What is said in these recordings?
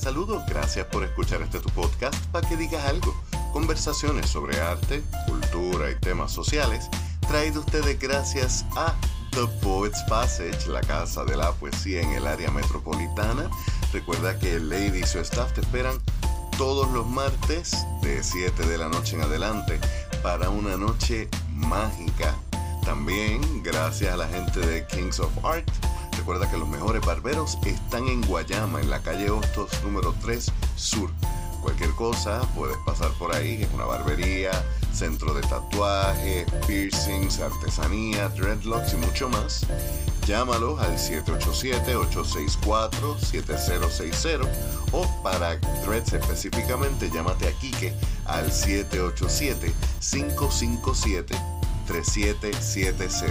Saludos, gracias por escuchar este tu podcast para que digas algo. Conversaciones sobre arte, cultura y temas sociales, traído ustedes gracias a The Poets Passage, la casa de la poesía en el área metropolitana. Recuerda que Lady y su staff te esperan todos los martes de 7 de la noche en adelante para una noche mágica. También gracias a la gente de Kings of Art. Recuerda que los mejores barberos están en Guayama, en la calle Hostos número 3 Sur. Cualquier cosa, puedes pasar por ahí. Es una barbería, centro de tatuajes, piercings, artesanía, dreadlocks y mucho más. Llámalos al 787-864-7060 o para dreads específicamente, llámate a Quique al 787-557-3770.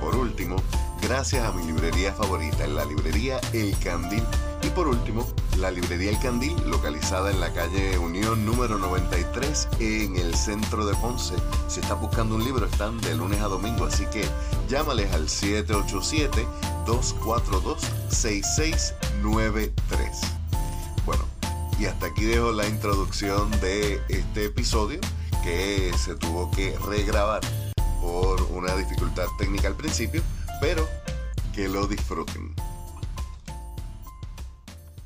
Por último, gracias a mi librería favorita, en la librería El Candil. Y por último, la librería El Candil, localizada en la calle Unión número 93, en el centro de Ponce. Si estás buscando un libro, están de lunes a domingo, así que llámales al 787-242-6693. Bueno, y hasta aquí dejo la introducción de este episodio, que se tuvo que regrabar por una dificultad técnica al principio, pero que lo disfruten.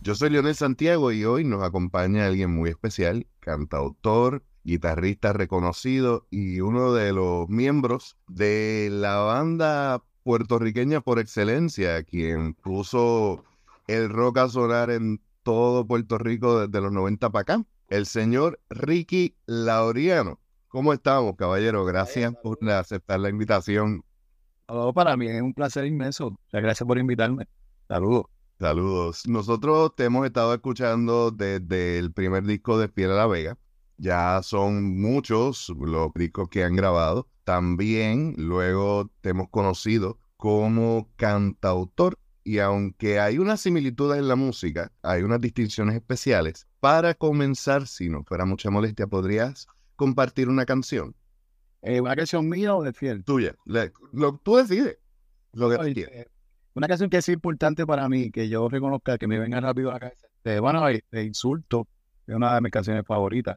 Yo soy Leonel Santiago y hoy nos acompaña alguien muy especial, cantautor, guitarrista reconocido y uno de los miembros de la banda puertorriqueña por excelencia, quien puso el rock a sonar en todo Puerto Rico desde los 90 para acá, el señor Ricky Laureano. ¿Cómo estamos, caballero? Gracias por aceptar la invitación. Para mí es un placer inmenso. O sea, gracias por invitarme. Saludos. Saludos. Nosotros te hemos estado escuchando desde el primer disco de Piedra la Vega. Ya son muchos los discos que han grabado. También luego te hemos conocido como cantautor. Y aunque hay unas similitudes en la música, hay unas distinciones especiales. Para comenzar, si no fuera mucha molestia, ¿podrías compartir una canción? ¿Una canción mía o de Fiel? Tuya. Tú decides lo que tú quieres. Una canción que es importante para mí, que yo reconozca, que me venga rápido a la cabeza. Te Insulto, es una de mis canciones favoritas.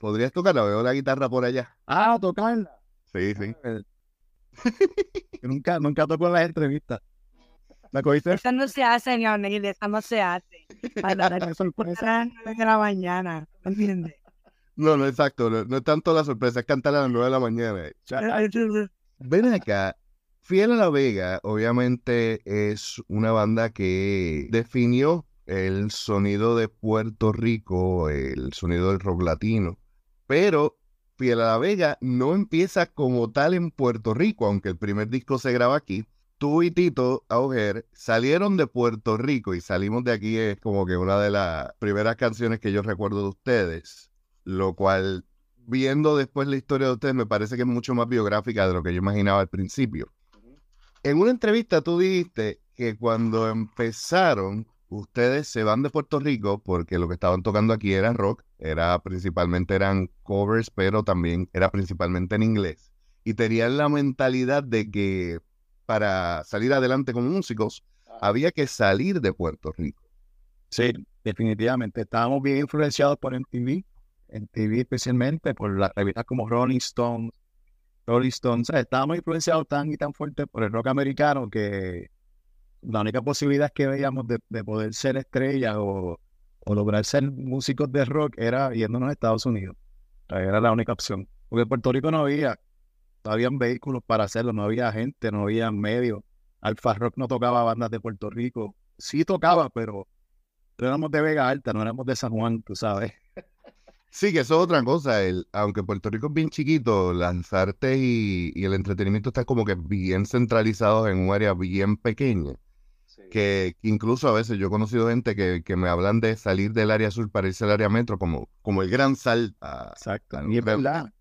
¿Podrías tocarla? Veo la guitarra por allá. Ah, tocarla. Sí, sí. Nunca toco en las entrevistas. ¿La cogiste? Eso no se hace, Leonel, eso no se hace. Para la sorpresa. A las 9 de la mañana, ¿me entiendes? No, exacto. No es tanto la sorpresa, es cantar a las 9 de la mañana. Ven acá. Fiel a la Vega, obviamente, es una banda que definió el sonido de Puerto Rico, el sonido del rock latino. Pero Fiel a la Vega no empieza como tal en Puerto Rico, aunque el primer disco se graba aquí. Tú y Tito Auger salieron de Puerto Rico y Salimos de Aquí es como que una de las primeras canciones que yo recuerdo de ustedes, lo cual, viendo después la historia de ustedes, me parece que es mucho más biográfica de lo que yo imaginaba al principio. En una entrevista tú dijiste que cuando empezaron, ustedes se van de Puerto Rico porque lo que estaban tocando aquí era rock, principalmente eran covers, pero también era principalmente en inglés. Y tenían la mentalidad de que para salir adelante como músicos, había que salir de Puerto Rico. Sí, definitivamente. Estábamos bien influenciados por MTV, especialmente por las revistas como Rolling Stone, o sea, estábamos influenciados tan fuerte por el rock americano que la única posibilidad que veíamos de poder ser estrellas o lograr ser músicos de rock era yéndonos a Estados Unidos. Era la única opción. Porque en Puerto Rico no habían vehículos para hacerlo, no había gente, no había medios. Alfa Rock no tocaba bandas de Puerto Rico. Sí tocaba, pero no éramos de Vega Alta, no éramos de San Juan, tú sabes. Sí, que eso es otra cosa. Aunque Puerto Rico es bien chiquito, las artes y el entretenimiento están como que bien centralizados en un área bien pequeña. Sí. Que incluso a veces yo he conocido gente que me hablan de salir del área sur para irse al área metro, como el gran salto. Exacto. Y es verdad.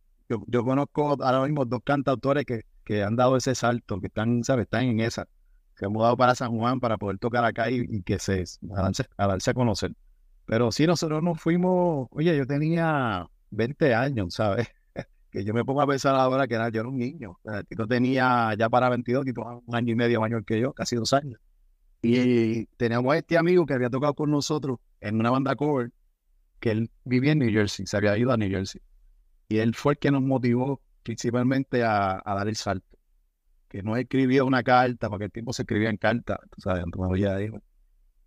Yo conozco ahora mismo dos cantautores que han dado ese salto, que están, ¿sabes? Están en esa. Se han mudado para San Juan para poder tocar acá y que se a darse a conocer. Pero sí, nosotros nos fuimos, oye, yo tenía 20 años, ¿sabes? Que yo me pongo a pensar ahora que yo era un niño. Tito tenía ya para 22, Tito un año y medio mayor que yo, casi 2 años. Y teníamos a este amigo que había tocado con nosotros en una banda cover, que él vivía en New Jersey, se había ido a New Jersey. Y él fue el que nos motivó principalmente a dar el salto. Que nos escribía una carta, porque el tiempo se escribía en carta, tú sabes, Antonio ya dijo.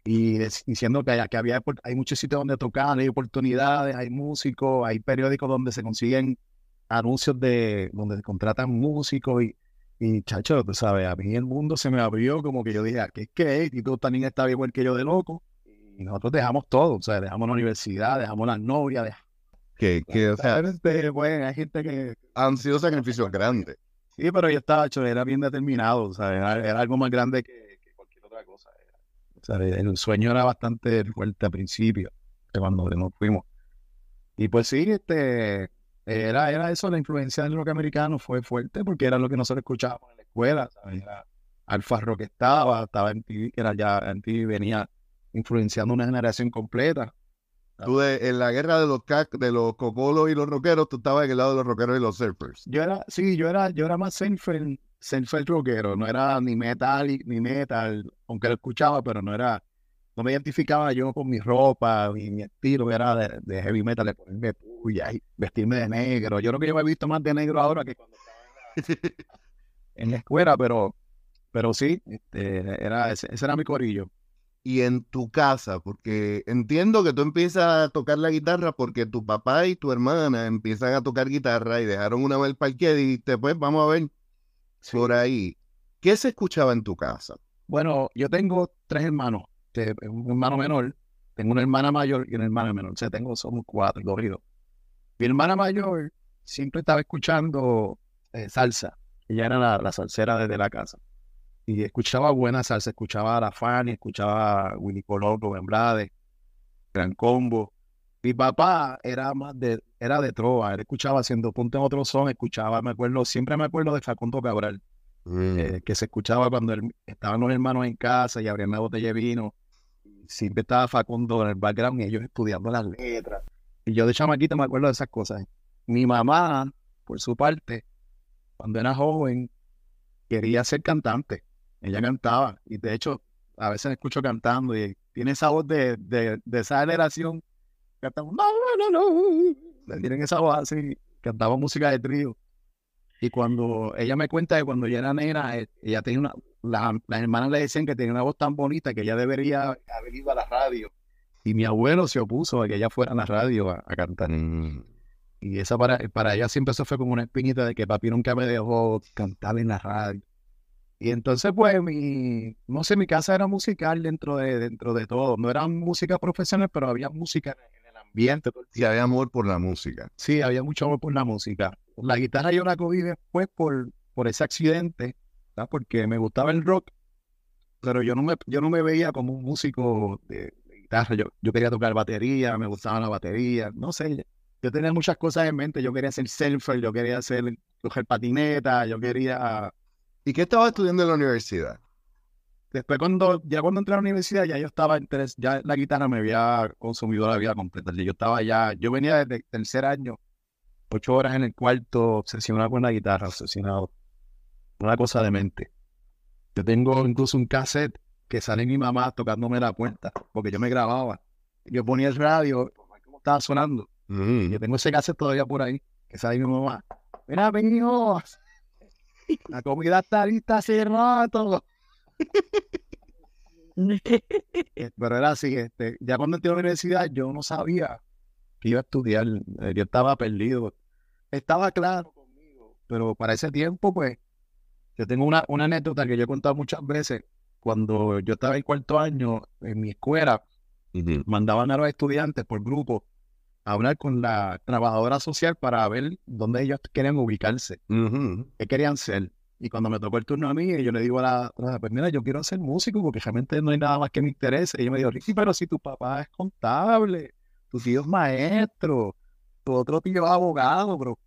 Y diciendo que había, hay muchos sitios donde tocar, hay oportunidades, hay músicos, hay periódicos donde se consiguen anuncios de donde se contratan músicos. Y chacho, tú sabes, a mí el mundo se me abrió, como que yo dije, ¿qué es que es? Tito también está bien igual que yo de loco. Y nosotros dejamos todo, o sea, dejamos la universidad, dejamos las novias, dejamos... Que o sea, bueno, hay gente que... Han sido sacrificios grandes. Sí, pero yo estaba hecho, era bien determinado, o sea, era algo más grande que cualquier otra cosa. O sea, el sueño era bastante fuerte al principio, cuando nos fuimos. Y pues sí, era eso, la influencia del rock americano fue fuerte porque era lo que nosotros escuchábamos en la escuela, ¿sabes? Era Alfa Rock, estaba en TV, que era ya en TV, venía influenciando una generación completa. Tú en la guerra de los cocolos y los rockeros, tú estabas en el lado de los rockeros y los surfers. Yo era más surfer rockero, no era ni metal, aunque lo escuchaba, pero no me identificaba yo con mi ropa, mi estilo, era de heavy metal, de ponerme puya y vestirme de negro. Yo creo que yo me he visto más de negro ahora que cuando estaba en la escuela, pero sí, ese era mi corillo. Y en tu casa, porque entiendo que tú empiezas a tocar la guitarra porque tu papá y tu hermana empiezan a tocar guitarra y dejaron una vez el parquet y dijiste, pues vamos a ver, sí, por ahí. ¿Qué se escuchaba en tu casa? Bueno, yo tengo tres hermanos, un hermano menor, tengo una hermana mayor y una hermana menor, o sea, somos cuatro, corrido. Mi hermana mayor siempre estaba escuchando salsa, ella era la salsera desde la casa. Y escuchaba buena salsa, escuchaba a la Fanny, escuchaba a Willy Colón, Rubén Blades, Gran Combo. Mi papá era más de trova, él escuchaba haciendo punto en otro son, siempre me acuerdo de Facundo Cabral, que se escuchaba cuando estaban los hermanos en casa y abrían la botella de vino. Siempre estaba Facundo en el background y ellos estudiando las letras. Y yo de chamaquita me acuerdo de esas cosas. Mi mamá, por su parte, cuando era joven, quería ser cantante. Ella cantaba, y de hecho, a veces la escucho cantando, y tiene esa voz de esa generación, cantamos, no, tienen esa voz así, cantaba música de trío, y cuando ella me cuenta que cuando ella era nena, ella tenía las hermanas le decían que tenía una voz tan bonita que ella debería haber ido a la radio, y mi abuelo se opuso a que ella fuera a la radio a cantar, y esa para ella siempre eso fue como una espinita de que papi nunca me dejó cantar en la radio. Y entonces, pues, mi casa era musical dentro de todo. No era música profesional, pero había música en el ambiente. Y había amor por la música. Sí, había mucho amor por la música. La guitarra yo la cogí después por ese accidente, ¿verdad? Porque me gustaba el rock, pero yo no me veía como un músico de guitarra. Yo quería tocar batería, me gustaba la batería. No sé, yo tenía muchas cosas en mente. Yo quería ser surfer, yo quería coger patineta, yo quería... ¿Y qué estaba estudiando en la universidad? Después, cuando entré a la universidad, ya yo estaba ya la guitarra me había consumido la vida completa. Yo venía desde tercer año, 8 horas en el cuarto, obsesionado con la guitarra, obsesionado. Una cosa de mente. Yo tengo incluso un cassette que sale mi mamá tocándome la puerta, porque yo me grababa. Yo ponía el radio, como estaba sonando. Yo tengo ese cassette todavía por ahí, que sale mi mamá. Mira, ven, hijo. La comida está lista hace rato. Pero era así. Ya cuando entré a la universidad, yo no sabía que iba a estudiar. Yo estaba perdido. Estaba claro conmigo. Pero para ese tiempo, pues, yo tengo una anécdota que yo he contado muchas veces. Cuando yo estaba en cuarto año, en mi escuela, mandaban a los estudiantes por grupo a hablar con la trabajadora social para ver dónde ellos querían ubicarse, qué querían ser. Y cuando me tocó el turno a mí, yo le digo a la pues mira, yo quiero ser músico porque realmente no hay nada más que me interese. Y ella me dijo, Ricky, pero si tu papá es contable, tu tío es maestro, tu otro tío es abogado, bro.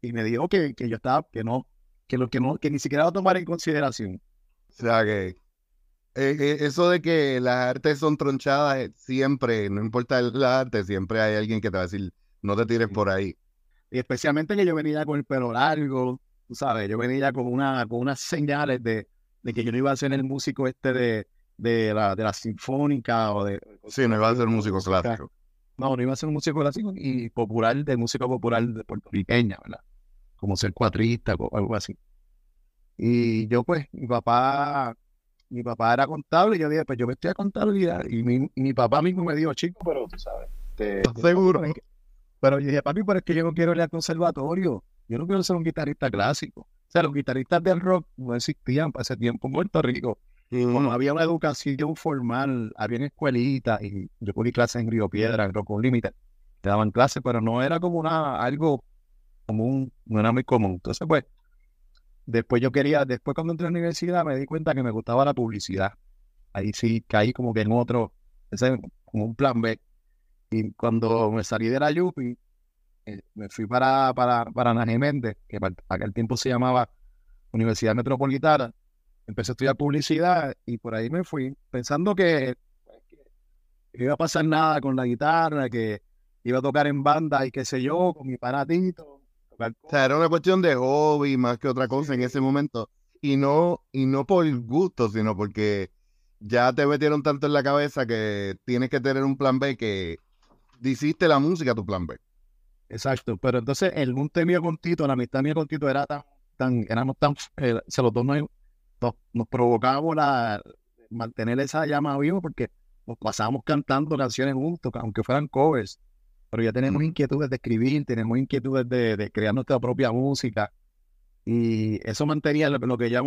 Y me dijo que yo estaba, que ni siquiera lo tomara en consideración. O sea que... eso de que las artes son tronchadas siempre, no importa la arte, siempre hay alguien que te va a decir, no te tires por ahí. Y especialmente que yo venía con el pelo largo, tú sabes, yo venía con unas señales de que yo no iba a ser el músico de la sinfónica o de... Sí, no iba a ser músico clásico. No, no iba a ser un músico clásico y popular, de música popular de puertorriqueña, ¿verdad? Como ser cuatrista o algo así. Y yo pues, mi papá era contable y yo dije, pues yo me estoy a contabilidad. Y mi papá mismo me dijo, chico, pero tú sabes. ¿Estás seguro? Pero yo dije, papi, pero es que yo no quiero ir al conservatorio. Yo no quiero ser un guitarrista clásico. O sea, los guitarristas del rock no existían para ese tiempo en Puerto Rico. Bueno, había una educación formal, había escuelitas, y yo cogí clases en Río Piedra, en Rock Unlimited, te daban clases, pero no era como algo común, no era muy común. Entonces pues, después cuando entré a la universidad me di cuenta que me gustaba la publicidad. Ahí sí caí como que en otro, ese, como un plan B. Y cuando me salí de la Yupi, me fui para Najeméndez, que para aquel tiempo se llamaba Universidad Metropolitana. Empecé a estudiar publicidad y por ahí me fui, pensando que iba a pasar nada con la guitarra, que iba a tocar en banda y qué sé yo, con mi pana Tito. O sea, era una cuestión de hobby más que otra cosa en ese momento. Y no por gusto, sino porque ya te metieron tanto en la cabeza que tienes que tener un plan B, que hiciste la música tu plan B. Exacto, pero entonces el monte mío con Tito, la amistad mía con Tito era éramos tan, se los dos nos provocábamos mantener esa llama viva porque nos pasábamos cantando canciones juntos, aunque fueran covers, pero ya tenemos inquietudes de escribir, tenemos inquietudes de crear nuestra propia música y eso mantenía lo que yo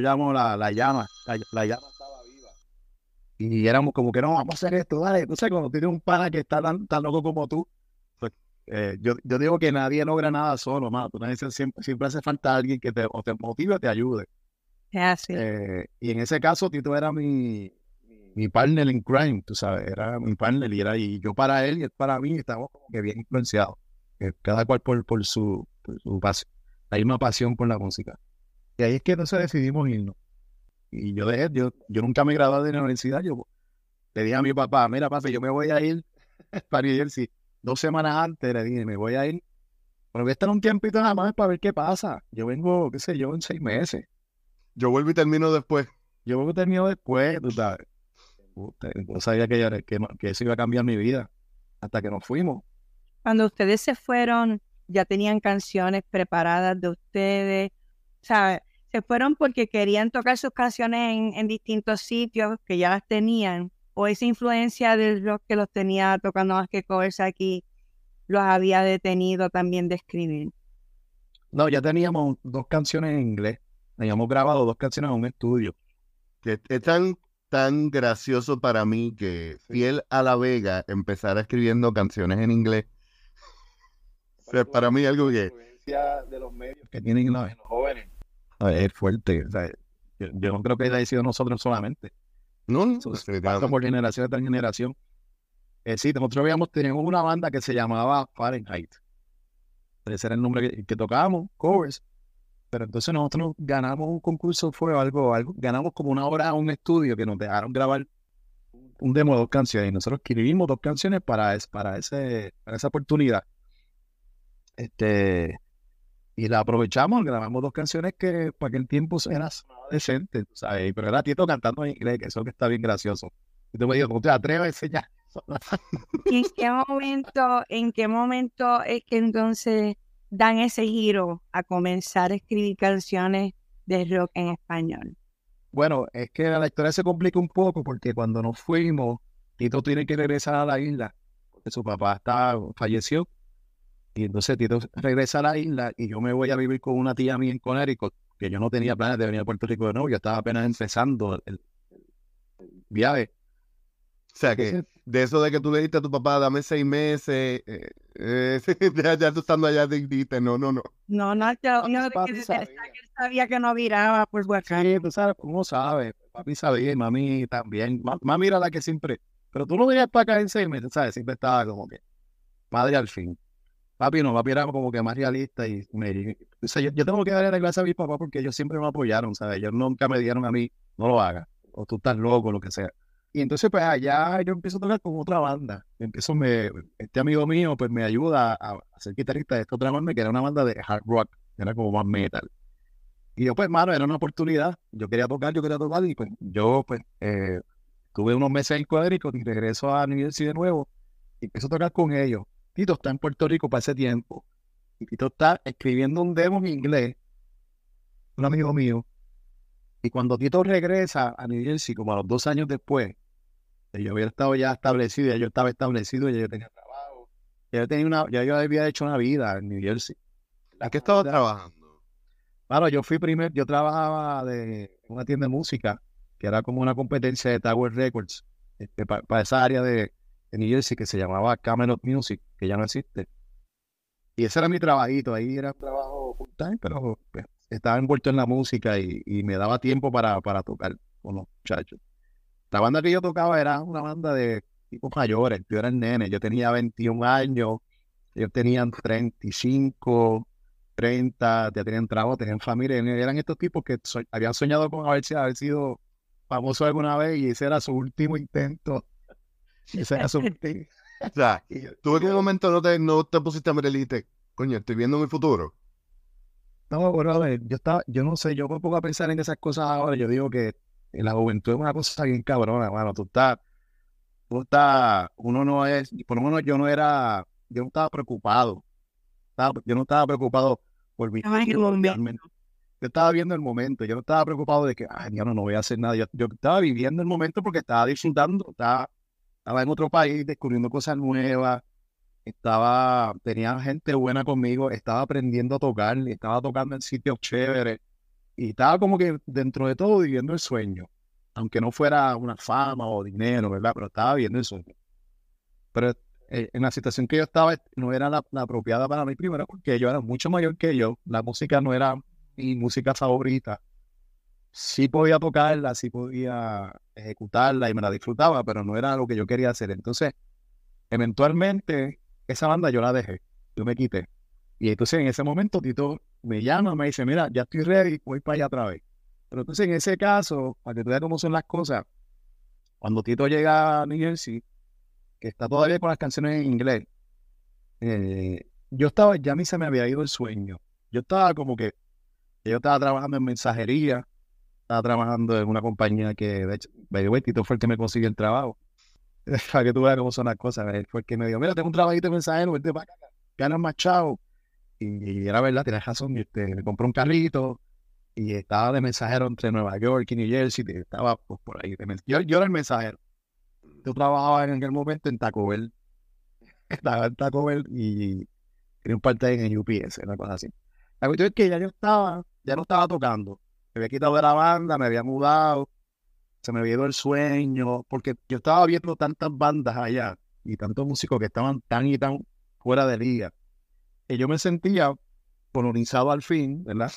llamo la llama. La llama estaba viva y éramos como que no, vamos a hacer esto, dale. No sé, cuando tienes un pana que está tan loco como tú, pues, yo digo que nadie logra nada solo, mano. Siempre hace falta alguien que te motive o te ayude. Y en ese caso Tito era mi partner in crime, tú sabes, era mi partner y yo para él y él para mí, estábamos como que bien influenciados, cada cual por su pasión, la misma pasión por la música. Y ahí es que entonces decidimos irnos. Y yo nunca me gradué de la universidad, yo le dije a mi papá, mira papi, yo me voy a ir para New Jersey. 2 semanas antes le dije, me voy a ir, pero voy a estar un tiempito nada más para ver qué pasa. Yo vengo, qué sé yo, en 6 meses. Yo vuelvo y termino después. Tú sabes. No sabía que eso iba a cambiar mi vida hasta que nos fuimos. Cuando ustedes se fueron, ya tenían canciones preparadas de ustedes. O sea, se fueron porque querían tocar sus canciones en distintos sitios que ya las tenían. O esa influencia del rock que los tenía tocando más que covers aquí, los había detenido también de escribir. No, ya teníamos 2 canciones en inglés. Habíamos grabado 2 canciones en un estudio. Es tan gracioso para mí que Fiel a la Vega empezara escribiendo canciones en inglés. O sea, para mí algo que... La de los medios que tienen los jóvenes. Es fuerte. O sea, yo no creo que haya sido nosotros solamente. No, pasa por generación tras generación. Sí, nosotros teníamos una banda que se llamaba Fahrenheit. Ese era el nombre que tocábamos, covers. Pero entonces nosotros ganamos un concurso, fue algo, ganamos como una hora a un estudio que nos dejaron grabar un demo de 2 canciones y nosotros escribimos 2 canciones para esa oportunidad. Y la aprovechamos, grabamos 2 canciones que para aquel tiempo eran decentes, ¿sabes? Pero era Tito cantando en inglés, que eso que está bien gracioso. Y tú me dices, ¿cómo te atreves ya? ¿Y en qué momento es que entonces dan ese giro a comenzar a escribir canciones de rock en español? Bueno, es que la historia se complica un poco porque cuando nos fuimos, Tito tiene que regresar a la isla, porque su papá falleció, y entonces Tito regresa a la isla y yo me voy a vivir con una tía mía en Connecticut, que yo no tenía planes de venir a Puerto Rico de nuevo, yo estaba apenas empezando el viaje. O sea, que de eso de que tú le dijiste a tu papá, dame 6 meses, ya tú estando allá, dijiste, no. No, papi que sabía. Él sabía que no viraba por Huacán. Sí, tú sabes, ¿cómo sabes? Papi sabía, mami también. Mami era la que siempre, pero tú no venías para acá en 6 meses, ¿sabes? Siempre estaba como que, madre al fin. Papi era como que más realista y me dije, o sea, yo tengo que darle la gracia a mi papá porque ellos siempre me apoyaron, ¿sabes? Ellos nunca me dijeron a mí, no lo hagas, o tú estás loco, lo que sea. Y entonces pues allá yo empiezo a tocar con otra banda. Este amigo mío pues me ayuda a ser guitarrista de esta otra banda que era una banda de hard rock, era como más metal. Y yo, pues, mano, era una oportunidad. Yo quería tocar. Y pues, yo, pues, tuve unos meses en Cuadrico y regreso a New Jersey de nuevo. Y empiezo a tocar con ellos. Tito está en Puerto Rico para ese tiempo. Y Tito está escribiendo un demo en inglés. Un amigo mío. Y cuando Tito regresa a New Jersey, como a los 2 años después, yo había estado ya establecido, ya yo estaba establecido, ya yo tenía trabajo, ya yo había hecho una vida en New Jersey. ¿A qué estaba trabajando? Bueno, yo trabajaba de una tienda de música, que era como una competencia de Tower Records, para esa área de New Jersey que se llamaba Camelot Music, que ya no existe. Y ese era mi trabajito, ahí era un trabajo full time, pero estaba envuelto en la música y me daba tiempo para tocar con los muchachos. La banda que yo tocaba era una banda de tipos mayores, yo era el nene, yo tenía 21 años, ellos tenían 35, 30, ya tenían trabajo, tenían familia, eran estos tipos que habían soñado con haber sido famosos alguna vez y ese era su último intento. Ese era su último. O sea, ¿tú en qué momento no te pusiste a Merelite? Coño, estoy viendo mi futuro. No, bueno, a ver, yo no sé, yo me pongo a pensar en esas cosas ahora, yo digo que la juventud es una cosa bien cabrona, mano. Uno no es, por lo menos yo no estaba preocupado. Yo no estaba preocupado por mi... Yo estaba viendo el momento, yo no estaba preocupado de que, ay, yo no voy a hacer nada. Yo estaba viviendo el momento porque estaba disfrutando, estaba en otro país descubriendo cosas nuevas, tenía gente buena conmigo, estaba aprendiendo a tocar, estaba tocando en sitios chéveres. Y estaba como que dentro de todo viviendo el sueño, aunque no fuera una fama o dinero, ¿verdad? Pero estaba viviendo el sueño. Pero en la situación que yo estaba no era la apropiada para mí, primero porque yo era mucho mayor que yo, la música no era mi música favorita. Sí podía tocarla, sí podía ejecutarla y me la disfrutaba, pero no era lo que yo quería hacer. Entonces, eventualmente, esa banda yo la dejé, yo me quité. Y entonces en ese momento Tito me llama, me dice, mira, ya estoy ready, voy para allá otra vez. Pero entonces en ese caso, para que tú veas cómo son las cosas, cuando Tito llega a New Jersey, que está todavía con las canciones en inglés, ya a mí se me había ido el sueño. Yo estaba trabajando en mensajería, estaba trabajando en una compañía que, de hecho, Tito fue el que me consiguió el trabajo. Para que tú veas cómo son las cosas, él fue el que me dijo, mira, tengo un trabajito de mensajero, vente para acá, ganas más chavo. Y era verdad, tenías razón, me compré un carrito y estaba de mensajero entre Nueva York y New Jersey, estaba pues, por ahí. Yo era el mensajero. Yo trabajaba en aquel momento en Taco Bell. Estaba en Taco Bell y tenía un part-time en UPS, una cosa así. La cuestión es que ya no estaba tocando. Me había quitado de la banda, me había mudado, se me había ido el sueño, porque yo estaba viendo tantas bandas allá y tantos músicos que estaban tan y tan fuera de liga. Y yo me sentía colonizado al fin, ¿verdad?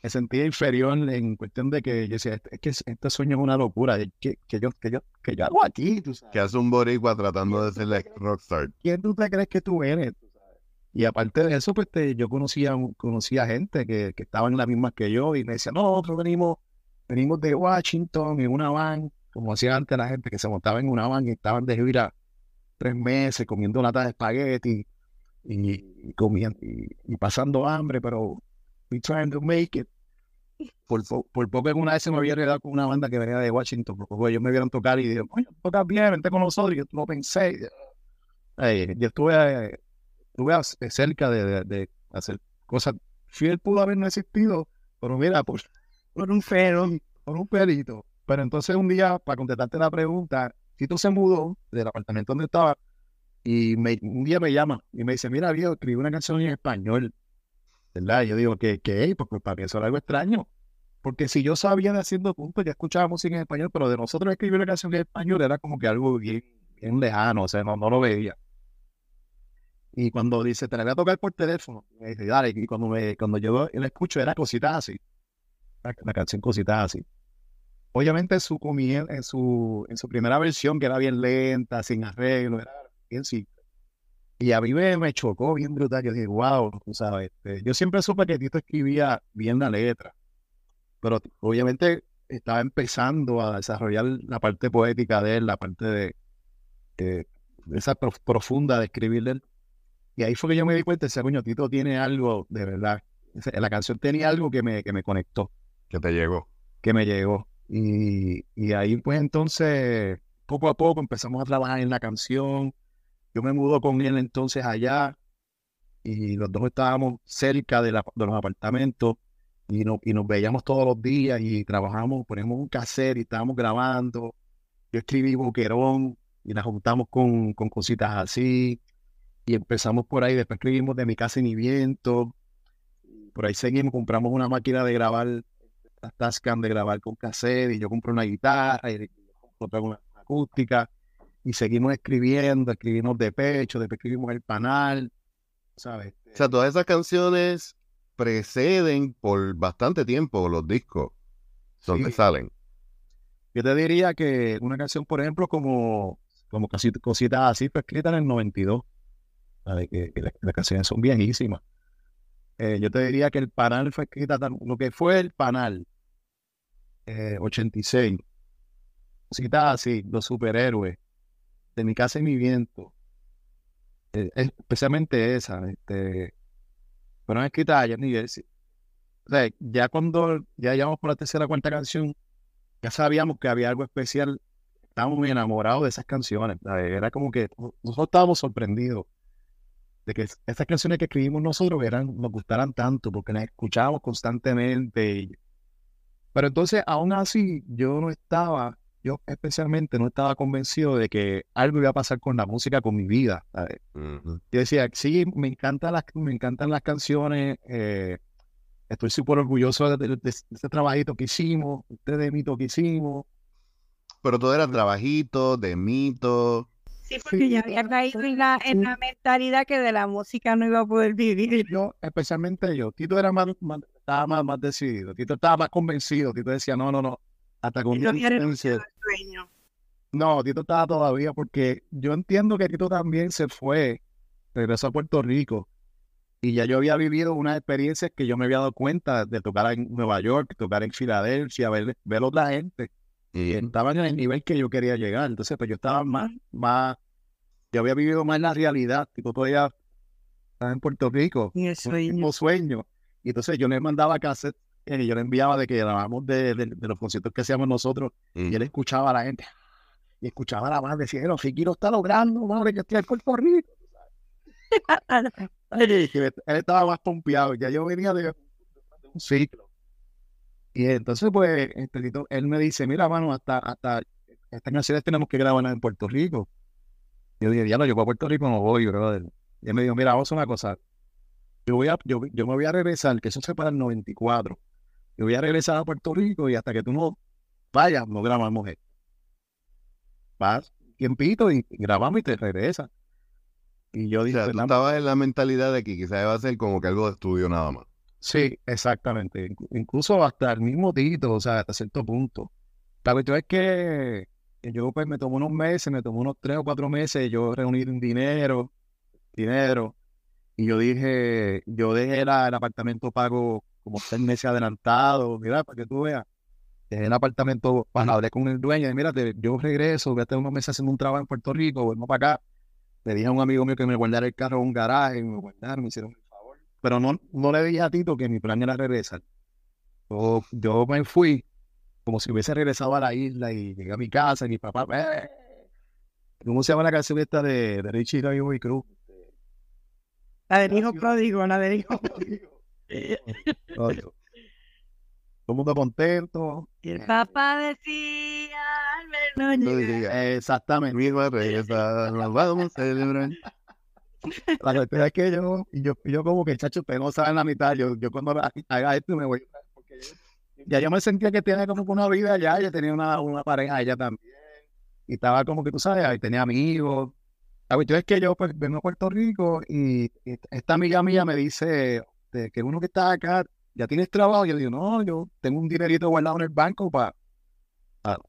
Me sentía inferior en cuestión de que yo decía, es que este sueño es una locura, que yo hago aquí, tú sabes. Que hace un boricua tratando de ser rockstar. ¿Quién tú te crees que tú eres? Tú sabes. Y aparte de eso, pues yo conocía gente que estaba en las mismas que yo y me decía, no, nosotros venimos de Washington en una van, como hacía antes la gente que se montaba en una van y estaban de gira 3 meses comiendo latas de espagueti. Y pasando hambre, pero we trying to make it. Por poco alguna vez se me había regalado con una banda que venía de Washington, porque ellos me vieron tocar y dijeron, oye, tocas bien, vente con nosotros. Yo lo pensé. Yo estuve cerca de hacer cosas. Fiel pudo haber no existido, pero mira, por un pelito. Pero entonces un día, para contestarte la pregunta, Tito se mudó del apartamento donde estaba. Y un día me llama y me dice, mira, viejo, escribí una canción en español, ¿verdad? Y yo digo, ¿qué? Porque para mí eso era algo extraño. Porque si yo sabía de haciendo puntos, ya escuchaba música en español, pero de nosotros escribir una canción en español era como que algo bien lejano, o sea, no lo veía. Y cuando dice, te la voy a tocar por teléfono, me dice, dale, y cuando yo la escucho, era cositas así, la canción cositas así. Obviamente en su primera versión, que era bien lenta, sin arreglo, era... Sí. Y a mí me chocó bien brutal. Yo dije, wow, tú sabes, yo siempre supe que Tito escribía bien la letra, pero obviamente estaba empezando a desarrollar la parte poética de él, la parte de esa profunda de escribir de él. Y ahí fue que yo me di cuenta, ese coño, Tito tiene algo de verdad, La canción tenía algo que me conectó. Que te llegó. Que me llegó. Y ahí pues entonces, poco a poco empezamos a trabajar en la canción. Yo me mudo con él entonces allá y los dos estábamos cerca de los apartamentos y nos veíamos todos los días y trabajamos, poníamos un cassette y estábamos grabando. Yo escribí Boquerón y la juntamos con cositas así y empezamos por ahí. Después escribimos De mi casa y mi viento. Por ahí seguimos, compramos una máquina de grabar, las Tascam de grabar con cassette, y yo compré una guitarra, y compré una acústica, y seguimos escribiendo, escribimos De Pecho, después escribimos El Panal, ¿sabes? O sea, todas esas canciones preceden por bastante tiempo los discos donde sí salen. Yo te diría que una canción, por ejemplo, como cositas así, fue escrita en el 92, ¿sabes? Que las canciones son viejísimas. Yo te diría que El Panal fue escrita, lo que fue El Panal, 86, cositas así, Los Superhéroes, De mi casa y mi viento, especialmente esas, fueron escritas allá en New Jersey. O sea, ya cuando ya llevamos por la tercera o cuarta canción, ya sabíamos que había algo especial, estábamos muy enamorados de esas canciones, ¿sabes? Era como que nosotros estábamos sorprendidos de que estas canciones que escribimos nosotros nos gustaran tanto, porque las escuchábamos constantemente. Pero entonces, aún así, yo especialmente no estaba convencido de que algo iba a pasar con la música, con mi vida, ¿sabes? Uh-huh. Yo decía, sí, me encantan las canciones, estoy súper orgulloso de este trabajito que hicimos, este demito que hicimos. Pero todo era trabajito, demito... Sí, porque ya había caído en la mentalidad que de la música no iba a poder vivir. Especialmente yo. Tito era estaba más decidido. Tito estaba más convencido. Tito decía, no. Hasta con Tito sueño. No, Tito estaba todavía, porque yo entiendo que Tito también se fue, regresó a Puerto Rico. Y ya yo había vivido unas experiencias que yo me había dado cuenta de tocar en Nueva York, tocar en Filadelfia, ver otra gente. Y estaban en el nivel que yo quería llegar. Entonces, pues yo estaba más, yo había vivido más la realidad. Tipo, todavía estaba en Puerto Rico. Y el sueño. Mismo sueño. Y entonces yo le mandaba cassette, y yo le enviaba de que grabábamos de los conciertos que hacíamos nosotros. Y él escuchaba a la gente. Y escuchaba a la banda, decía, no, Ricky lo está logrando, madre, que estoy en Puerto Rico. Él estaba más pompeado. Ya yo venía de un ciclo. Y entonces, pues, él me dice, mira, mano, hasta estas canciones tenemos que grabarlas en Puerto Rico. Yo dije, ya no, yo para Puerto Rico no voy, brother. Y él me dijo, mira, vamos a hacer una cosa. Yo me voy a regresar, que eso se para el 94. Yo voy a regresar a Puerto Rico y hasta que tú no vayas, no grabamos esto. Vas tiempito y grabamos y te regresas. Y yo dije, o sea, tú estabas en la mentalidad de que quizás iba a ser como que algo de estudio nada más. Sí, exactamente. Incluso hasta el mismo Tito, o sea, hasta cierto punto. La cuestión es que yo pues me tomó unos 3 o 4 meses, yo reuní dinero, y yo dije, yo dejé el apartamento pago como 6 meses adelantado, mira, para que tú veas. Dejé el apartamento, hablé con el dueño, y mira, yo regreso, voy a tener unos meses haciendo un trabajo en Puerto Rico, vuelvo para acá. Le dije a un amigo mío que me guardara el carro en un garaje, me hicieron... Pero no le dije a Tito que mi plan era regresar. Yo me fui como si hubiese regresado a la isla y llegué a mi casa y mi papá... ¿Cómo se llama la canción esta de Richie Ray y Cruz? La del hijo pródigo. Todo el mundo contento. Y el papá decía... Exactamente. Vamos a celebrar. La verdad es que yo como que chacho, pero no saben la mitad. Yo cuando haga esto me voy. Porque yo me sentía que tenía como una vida allá. Yo tenía una pareja allá también. Y estaba como que tú sabes, ahí tenía amigos. La cuestión es que yo pues vengo a Puerto Rico y esta amiga mía me dice que uno que está acá, ¿ya tienes trabajo? Yo digo, no, yo tengo un dinerito guardado en el banco para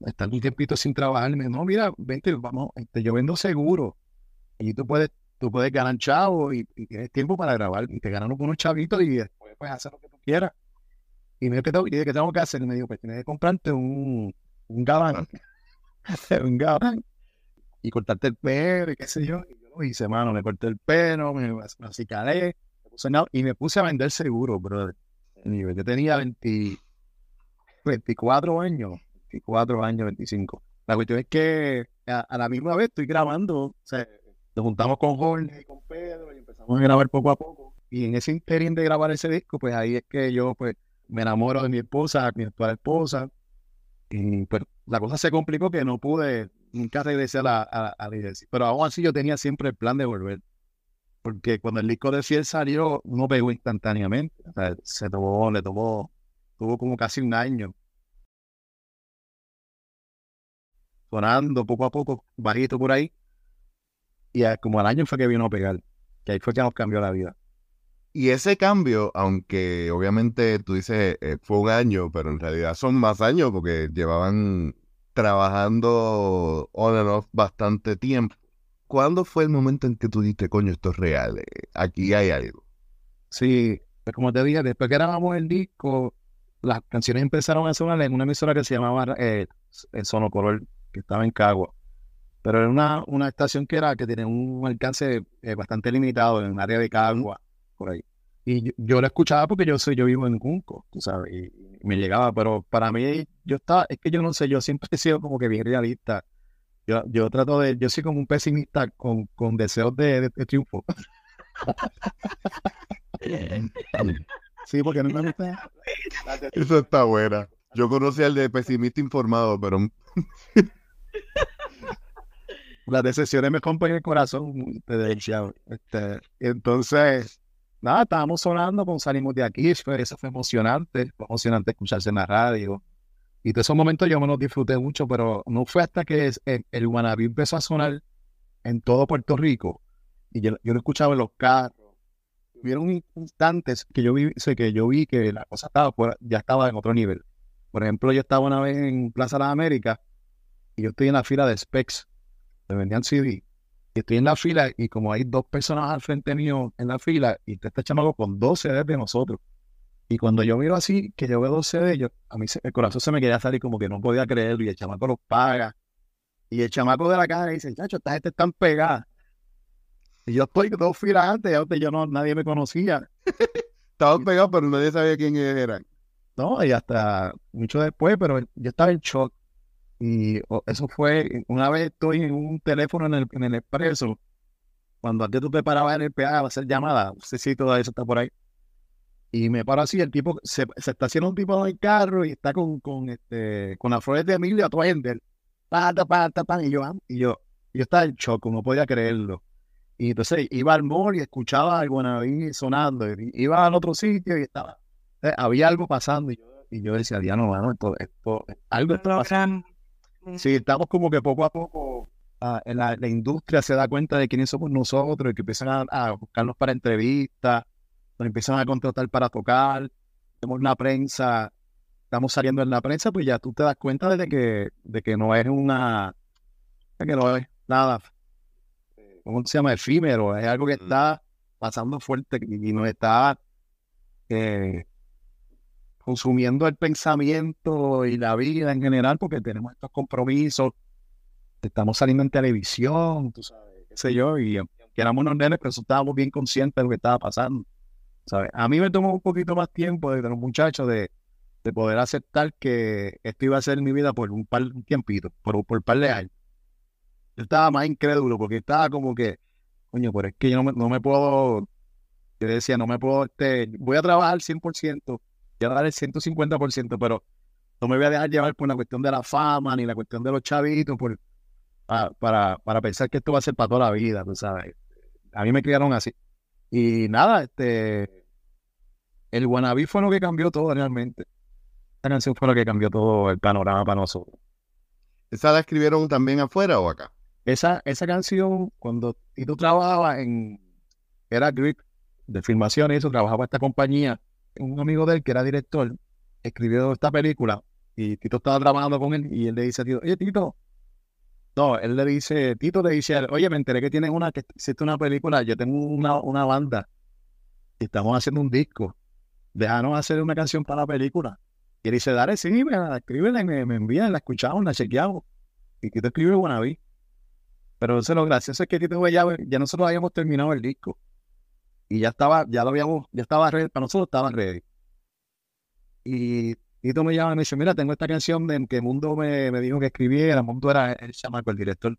estar un tiempito sin trabajarme. No, mira, vente, vamos, yo vendo seguro. Y tú puedes ganar chavos y tienes tiempo para grabar y te ganan unos chavitos y después puedes hacer lo que tú quieras. Y me dijo, ¿qué tengo que hacer? Y me dijo, pues tienes que comprarte un gabán. Un gabán. Y cortarte el pelo y qué sé yo. Y yo lo hice, mano. Me corté el pelo, me acicalé, me Y me puse a vender seguro, brother. Yo tenía 24 años, 25. La cuestión es que a la misma vez estoy grabando, o sea, nos juntamos con Jorge y con Pedro y empezamos a grabar poco a poco. Y en ese interín de grabar ese disco, pues ahí es que yo pues me enamoro de mi esposa, mi actual esposa. Y pues la cosa se complicó que no pude nunca regresar a la iglesia. Pero aún así yo tenía siempre el plan de volver. Porque cuando el disco de Fiel salió, uno pegó instantáneamente. O sea, se tomó, le tomó, tuvo como casi un año. Sonando poco a poco, bajito por ahí. Y como al año fue que vino a pegar. Que ahí fue que nos cambió la vida. Y ese cambio, aunque obviamente tú dices fue un año, pero en realidad son más años porque llevaban trabajando on and off bastante tiempo. ¿Cuándo fue el momento en que tú dijiste, coño, esto es real? Aquí hay algo. Sí, pues como te dije, después que grabamos el disco, las canciones empezaron a sonar en una emisora que se llamaba El Sonocolor, que estaba en Cagua. Pero era una estación que tenía un alcance bastante limitado en el área de Cagua, por ahí. Y yo la escuchaba porque yo vivo en Cunco, tú sabes, y me llegaba, pero para mí, es que yo no sé, yo siempre he sido como que bien realista. Yo soy como un pesimista con deseos de triunfo. Sí, porque no me gusta. Eso está buena. Yo conocí al de pesimista informado, pero... Las decepciones me rompen el corazón. Entonces, nada, estábamos sonando cuando salimos de aquí. Eso fue emocionante. Fue emocionante escucharse en la radio. Y de esos momentos yo me los disfruté mucho, pero no fue hasta que el Guanabí empezó a sonar en todo Puerto Rico. Y yo lo escuchaba en los carros. Hubieron instantes que yo vi que la cosa ya estaba en otro nivel. Por ejemplo, yo estaba una vez en Plaza de las Américas y yo estoy en la fila de Specs. Me vendían CD. Y estoy en la fila y como hay dos personas al frente mío en la fila y está este chamaco con dos CDs de nosotros. Y cuando yo miro así, que yo veo dos CDs, a mí el corazón se me quería salir como que no podía creerlo y el chamaco los paga. Y el chamaco de la cara dice, chacho, esta gente están pegadas. Y yo estoy dos filas antes, nadie me conocía. Estaban pegados, pero nadie sabía quién eran. No, y hasta mucho después, pero yo estaba en shock. Y eso fue, una vez estoy en un teléfono en el expreso, cuando antes tú te parabas en el peaje a hacer llamada, no sé si todo eso está por ahí, y me paro así, el tipo, se está haciendo un tipo en el carro y está con las flores de Emilio a tu gente, y yo estaba en shock, no podía creerlo, y entonces iba al mall y escuchaba al Guanabí sonando, y iba al otro sitio y estaba, había algo pasando, y yo decía, ya no, mano, esto algo está pasando. Sí, estamos como que poco a poco la industria se da cuenta de quiénes somos nosotros y que empiezan a buscarnos para entrevistas, nos empiezan a contratar para tocar, tenemos la prensa, estamos saliendo en la prensa, pues ya tú te das cuenta de que no es nada, ¿cómo se llama? Efímero, es algo que está pasando fuerte y nos está consumiendo el pensamiento y la vida en general, porque tenemos estos compromisos, estamos saliendo en televisión, tú sabes, qué sé yo, y éramos unos nenes, pero estábamos bien conscientes de lo que estaba pasando, ¿sabes? A mí me tomó un poquito más tiempo de los muchachos de poder aceptar que esto iba a ser mi vida por un tiempito, por un par de años. Yo estaba más incrédulo, porque estaba como que, coño, pero es que yo no me puedo, yo decía, no me puedo, voy a trabajar 100%, a dar el 150%, pero no me voy a dejar llevar por la cuestión de la fama ni la cuestión de los chavitos para pensar que esto va a ser para toda la vida, tú sabes. A mí me criaron así. Y nada, el Guanabí fue lo que cambió todo realmente. Esta canción fue lo que cambió todo el panorama para nosotros. ¿Esa la escribieron también afuera o acá? Esa canción, cuando Tito trabajaba era grip de filmaciones, eso, trabajaba esta compañía. Un amigo de él que era director escribió esta película y Tito estaba trabajando con él y él le dice a Tito, oye Tito, no, él le dice, Tito le dice a él, oye, me enteré que tienes que hiciste una película, yo tengo una banda y estamos haciendo un disco, déjanos hacer una canción para la película. Y él dice, dale, sí, escríbela, me envían, la escuchamos, la chequeamos. Y Tito escribe Guanabí. Pero eso es lo gracioso, es que Tito ya nosotros habíamos terminado el disco. y ya estaba, ya lo habíamos, ya estaba ready, para nosotros estaba ready. Y Tito me llama y me dice, mira, tengo esta canción de que Mundo me dijo que escribiera. Mundo era el chamaco, el director.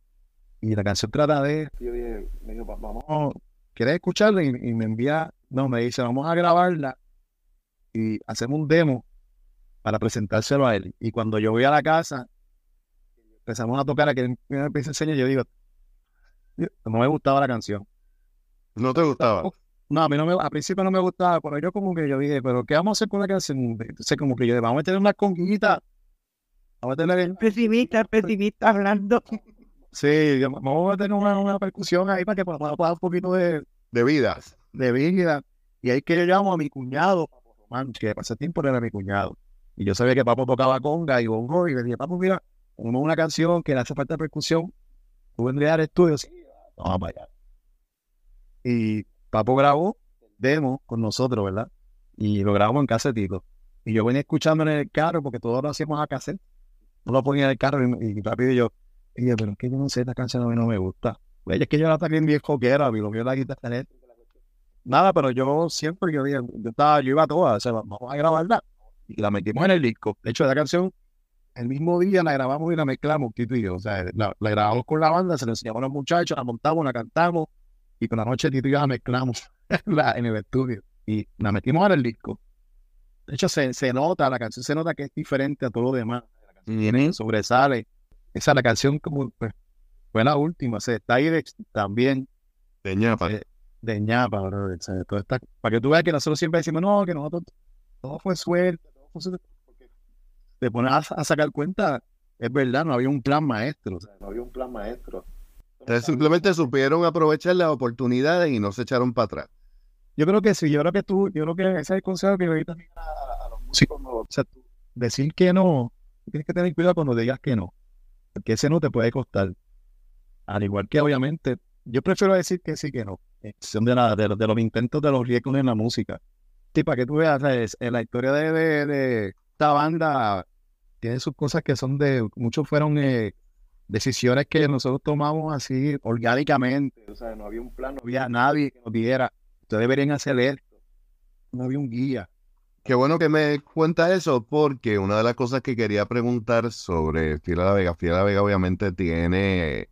Y la canción trata de... Yo dije, me dijo, vamos, ¿quieres escucharla? Y me envía, no, me dice, vamos a grabarla y hacemos un demo para presentárselo a él. Y cuando yo voy a la casa, empezamos a tocar, a que me empieza a enseñar, yo digo, no me gustaba la canción. ¿No te gustaba? No, a mí no me, al principio no me gustaba, pero yo como que yo dije, pero ¿qué vamos a hacer con la canción? Entonces como que yo dije, vamos a tener una conguita, vamos a tener... Pesimista hablando. Sí, vamos a tener una percusión ahí para que podamos dar un poquito de vida. De vida. Y ahí que yo llamo a mi cuñado, Papo Román, que pasé tiempo era mi cuñado. Y yo sabía que Papo tocaba conga y bongo, y le dije, Papo, mira, una canción que le hace falta percusión, tú vendrías al estudio. Sí, vamos para allá. Y Papo grabó demo con nosotros, ¿verdad? Y lo grabamos en casetito. Y yo venía escuchando en el carro, porque todos lo hacíamos a cassette. No lo ponía en el carro y rápido y yo, pero es que yo no sé, esta canción a mí no me gusta. Pues es que yo era también bien joquera, lo vio la guitarra. Nada, pero yo siempre, yo iba a todas, o sea, vamos a grabarla. Y la metimos en el disco. De hecho, esa canción, el mismo día la grabamos y la mezclamos, Tito y yo. O sea, la grabamos con la banda, se la enseñamos a los muchachos, la montamos, la cantamos. Y con la noche Tito y yo la mezclamos en el estudio y la metimos en el disco. De hecho, se nota, la canción se nota que es diferente a todo lo demás. La canción viene, sobresale. Esa es la canción como pues, fue la última. Se está ahí también. De ñapa. De ñapa, bro. O sea, todo está, para que tú veas que nosotros siempre decimos, no, que nosotros todo fue suerte. Todo fue suerte. Porque te pones a sacar cuenta, es verdad, no había un plan maestro. O sea, no había un plan maestro. Simplemente supieron aprovechar las oportunidades y no se echaron para atrás. Yo creo que sí, yo creo que ese es el consejo que yo doy también a los músicos. Sí. O sea, tú, decir que no, tienes que tener cuidado cuando digas que no, porque ese no te puede costar. Al igual que obviamente, yo prefiero decir que sí que no. Son de los intentos, de los riesgos en la música. Sí, para que tú veas, en la historia de esta banda, tiene sus cosas que son de, muchos fueron... decisiones que nosotros tomamos así orgánicamente, o sea, no había un plan, no había nadie que nos diera, ustedes deberían hacer esto, no había un guía. Qué bueno que me cuenta eso, porque una de las cosas que quería preguntar sobre Fiel a la Vega obviamente tiene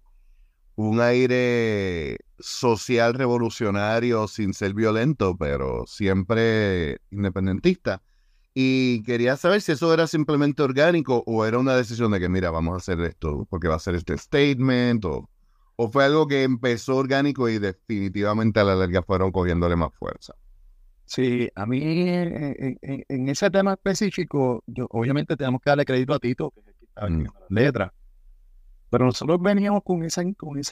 un aire social revolucionario sin ser violento, pero siempre independentista. Y quería saber si eso era simplemente orgánico o era una decisión de que, mira, vamos a hacer esto porque va a ser este statement, o fue algo que empezó orgánico y definitivamente a la larga fueron cogiéndole más fuerza. Sí, a mí en ese tema específico, obviamente tenemos que darle crédito a Tito, que es el que está en las letras, pero nosotros veníamos con esa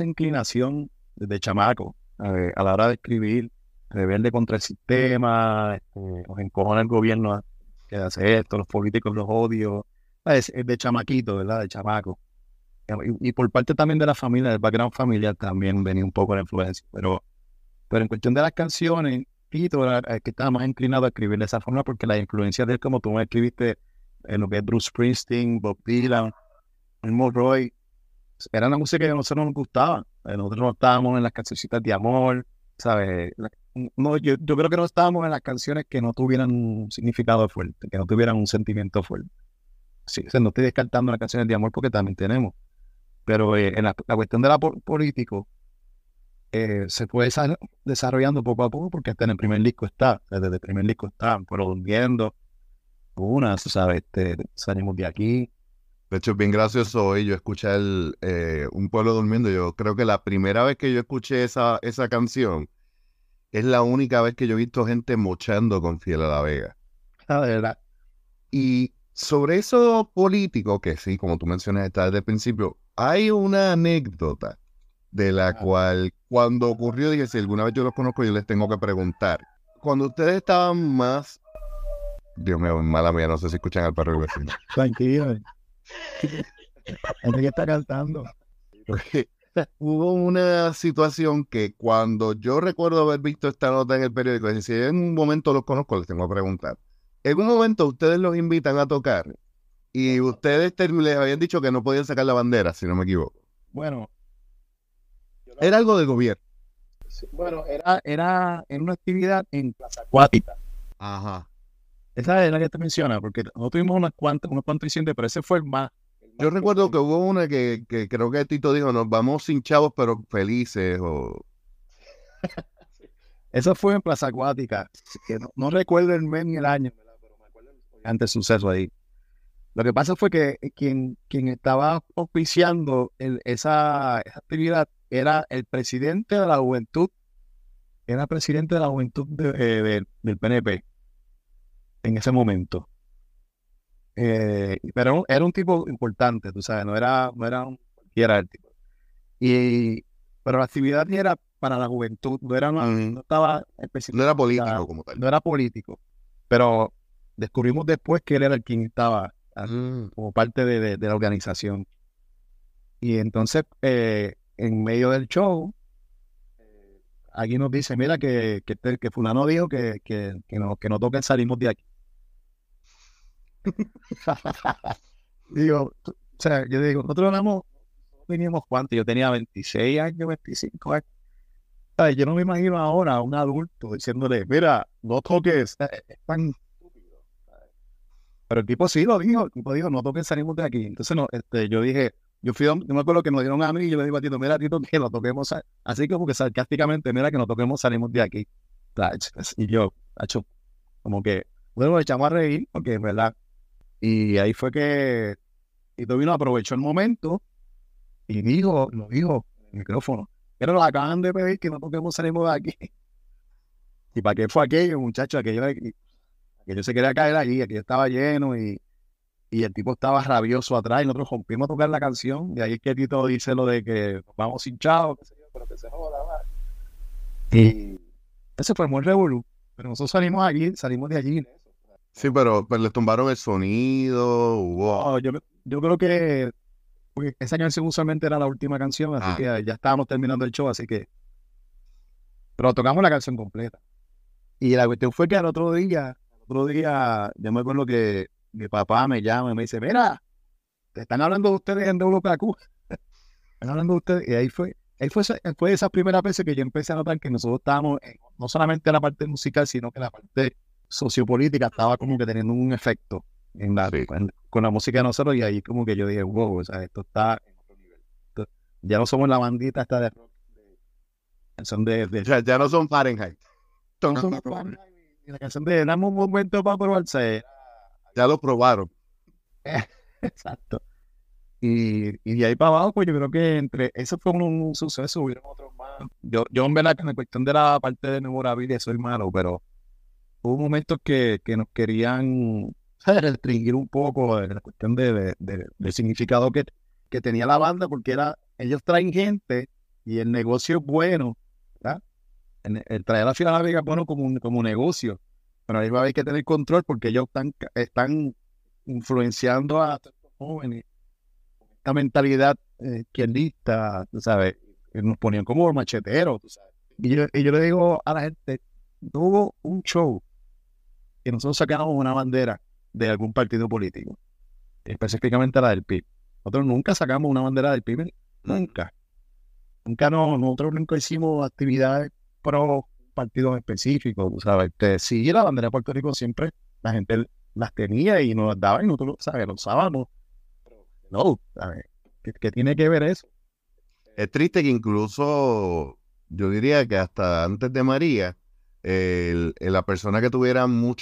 inclinación desde chamaco a la hora de escribir, rebelde contra el sistema, nos encojona el gobierno que hace esto, los políticos los odio, es de chamaquito, ¿verdad? De chamaco. Y por parte también de la familia, del background familiar también venía un poco la influencia. Pero en cuestión de las canciones, Tito era el que estaba más inclinado a escribir de esa forma, porque la influencia de él, como tú me escribiste, en lo que es Bruce Springsteen, Bob Dylan, el Morro, era una música que a nosotros nos gustaba. Nosotros no estábamos en las cancioncitas de amor, ¿sabes? No, yo creo que no estábamos en las canciones que no tuvieran un significado fuerte, que no tuvieran un sentimiento fuerte. Sí, o sea, no estoy descartando las canciones de amor porque también tenemos. Pero en la cuestión de la político, se fue desarrollando poco a poco, porque hasta en el primer disco está, desde el primer disco está, pero durmiendo, unas, ¿sabes? Salimos de aquí. De hecho, es bien gracioso hoy yo escuchar Un Pueblo Durmiendo. Yo creo que la primera vez que yo escuché esa canción, es la única vez que yo he visto gente mochando con Fiel a la Vega. La verdad. Y sobre eso político, que sí, como tú mencionas, está desde el principio, hay una anécdota de la cual, cuando ocurrió, dije, si alguna vez yo los conozco, yo les tengo que preguntar. Cuando ustedes estaban más... Dios mío, mala mía, no sé si escuchan al perro del vecino. Tranquilo. Gente que está cantando. Hubo una situación que cuando yo recuerdo haber visto esta nota en el periódico, es decir, en un momento los conozco, les tengo que preguntar. En un momento ustedes los invitan a tocar y ustedes les habían dicho que no podían sacar la bandera, si no me equivoco. Bueno. Era algo del gobierno. Bueno, era en una actividad en Plaza Acuática. Ajá. Esa es la que te menciona, porque nosotros tuvimos unos cuantos incidentes, pero ese fue el más. Yo recuerdo que hubo una que creo que Tito dijo, nos vamos sin chavos, pero felices. O... Esa fue en Plaza Acuática. Que no recuerdo el mes ni el año, pero me acuerdo antes del suceso ahí. Lo que pasa fue que quien estaba auspiciando esa actividad era el presidente de la juventud, era presidente de la juventud del PNP en ese momento. Pero era un tipo importante, tú sabes, no era cualquiera el tipo. Pero la actividad era para la juventud, no era político como tal. No era político, pero descubrimos después que él era el quien estaba como parte de la organización. Y entonces, en medio del show, alguien nos dice, mira, que fulano dijo que no toquen, salimos de aquí. Digo, o sea, yo digo, nosotros no teníamos cuánto, yo tenía 26 años, 25 años. O sea, yo no me imagino ahora a un adulto diciéndole, mira, no toques, es tan... Pero el tipo sí lo dijo, el tipo dijo, no toquen, salimos de aquí. Entonces yo dije, yo me acuerdo que nos dieron a mí y yo le digo a Tito, mira, Tito, que nos toquemos, así como que sarcásticamente, mira, que nos toquemos, salimos de aquí. Y yo, hecho, como que, bueno, nos echamos a reír, porque es verdad. Y ahí fue que Tito vino, aprovechó el momento y nos dijo, en el micrófono, pero nos acaban de pedir que no toquemos, salimos de aquí. ¿Y para qué fue aquello, muchachos? Aquello se quería caer allí, aquello estaba lleno y el tipo estaba rabioso atrás y nosotros rompimos a tocar la canción. De ahí es que Tito dice lo de que vamos sin chavo, que se yo, pero que se joda, ¿vale? Y ese fue muy revolú, pero nosotros salimos de allí. Sí, pero les tumbaron el sonido. Wow. No, yo creo que porque esa canción usualmente era la última canción, así que ya estábamos terminando el show, así que... Pero tocamos la canción completa. Y la cuestión fue que al otro día, yo me acuerdo que mi papá me llama y me dice, mira, te están hablando de ustedes en WKQ. Están hablando de ustedes. Y ahí fue esas primeras veces que yo empecé a notar que nosotros estábamos, no solamente en la parte musical, sino que la parte sociopolítica estaba como que teniendo un efecto con la música de nosotros. Y ahí como que yo dije, wow, o sea, esto está en otro nivel. Entonces, ya no somos la bandita esta de rock. O sea, ya no son Fahrenheit. Son Fahrenheit. La canción de damos un momento para probarse. Ya lo probaron. Exacto. Y de ahí para abajo, pues yo creo que entre eso fue un suceso, hubieron otros más. Yo en verdad, en la cuestión de la parte de memorabilia, soy malo, pero hubo momentos que nos querían, ¿sabes?, restringir un poco la cuestión del significado que tenía la banda, porque ellos traen gente y el negocio es bueno, ¿verdad? El traer a Fiel a la Vega, bueno, como un negocio, pero ahí va a haber que tener control porque ellos están influenciando a los jóvenes esta mentalidad izquierdista, tú sabes, que nos ponían como macheteros, tú sabes. Y yo le digo a la gente, hubo un show que nosotros sacábamos una bandera de algún partido político, específicamente la del PIB. Nosotros nunca sacamos una bandera del PIB, nunca. Nosotros nunca hicimos actividades pro partidos específicos, ¿sabes? Sí, la bandera de Puerto Rico siempre la gente las tenía y nos las daba y nosotros, ¿sabes?, los usábamos. No, ¿sabes? ¿Qué tiene que ver eso? Es triste que incluso, yo diría que hasta antes de María, la persona que tuviera muy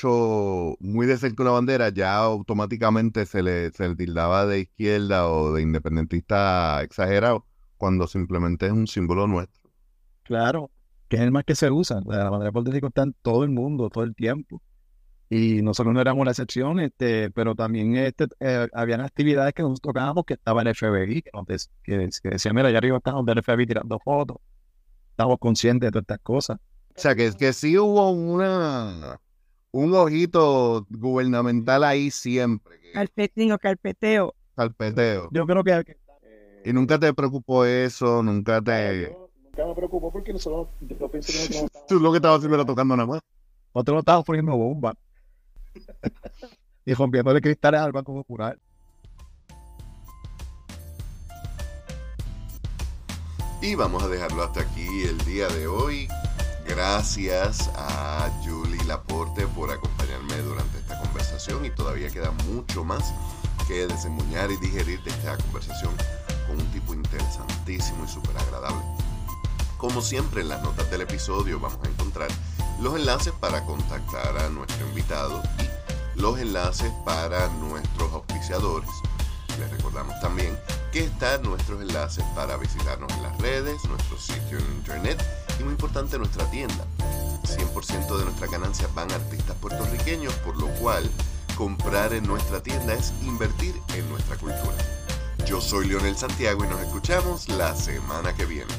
de cerca una bandera ya automáticamente se le tildaba de izquierda o de independentista exagerado, cuando simplemente es un símbolo nuestro. Claro. Que es el más que se usa. O sea, la bandera de Puerto Rico está en todo el mundo, todo el tiempo. Y nosotros no éramos la excepción, pero también habían actividades que nos tocábamos que estaba el FBI, que decía, mira, allá arriba estamos del FBI tirando fotos. Estamos conscientes de todas estas cosas. O sea, que sí hubo un ojito gubernamental ahí siempre. Carpeteo. Carpeteo. Yo creo que... ¿Y nunca te preocupó eso? ¿Nunca te...? Me preocupó porque nosotros, yo pensé que nosotros estábamos... Tú lo que estabas haciendo era tocando nada más. Nosotros estábamos poniendo bombas y rompiéndole cristales al Banco Popular. Y vamos a dejarlo hasta aquí el día de hoy. Gracias a Julie Laporte por acompañarme durante esta conversación, y todavía queda mucho más que desembuñar y digerir de esta conversación con un tipo interesantísimo y súper agradable. Como siempre, en las notas del episodio vamos a encontrar los enlaces para contactar a nuestro invitado y los enlaces para nuestros auspiciadores. Les recordamos también que están nuestros enlaces para visitarnos en las redes, nuestro sitio en internet y, muy importante, nuestra tienda. 100% de nuestras ganancias van a artistas puertorriqueños, por lo cual comprar en nuestra tienda es invertir en nuestra cultura. Yo soy Leonel Santiago y nos escuchamos la semana que viene.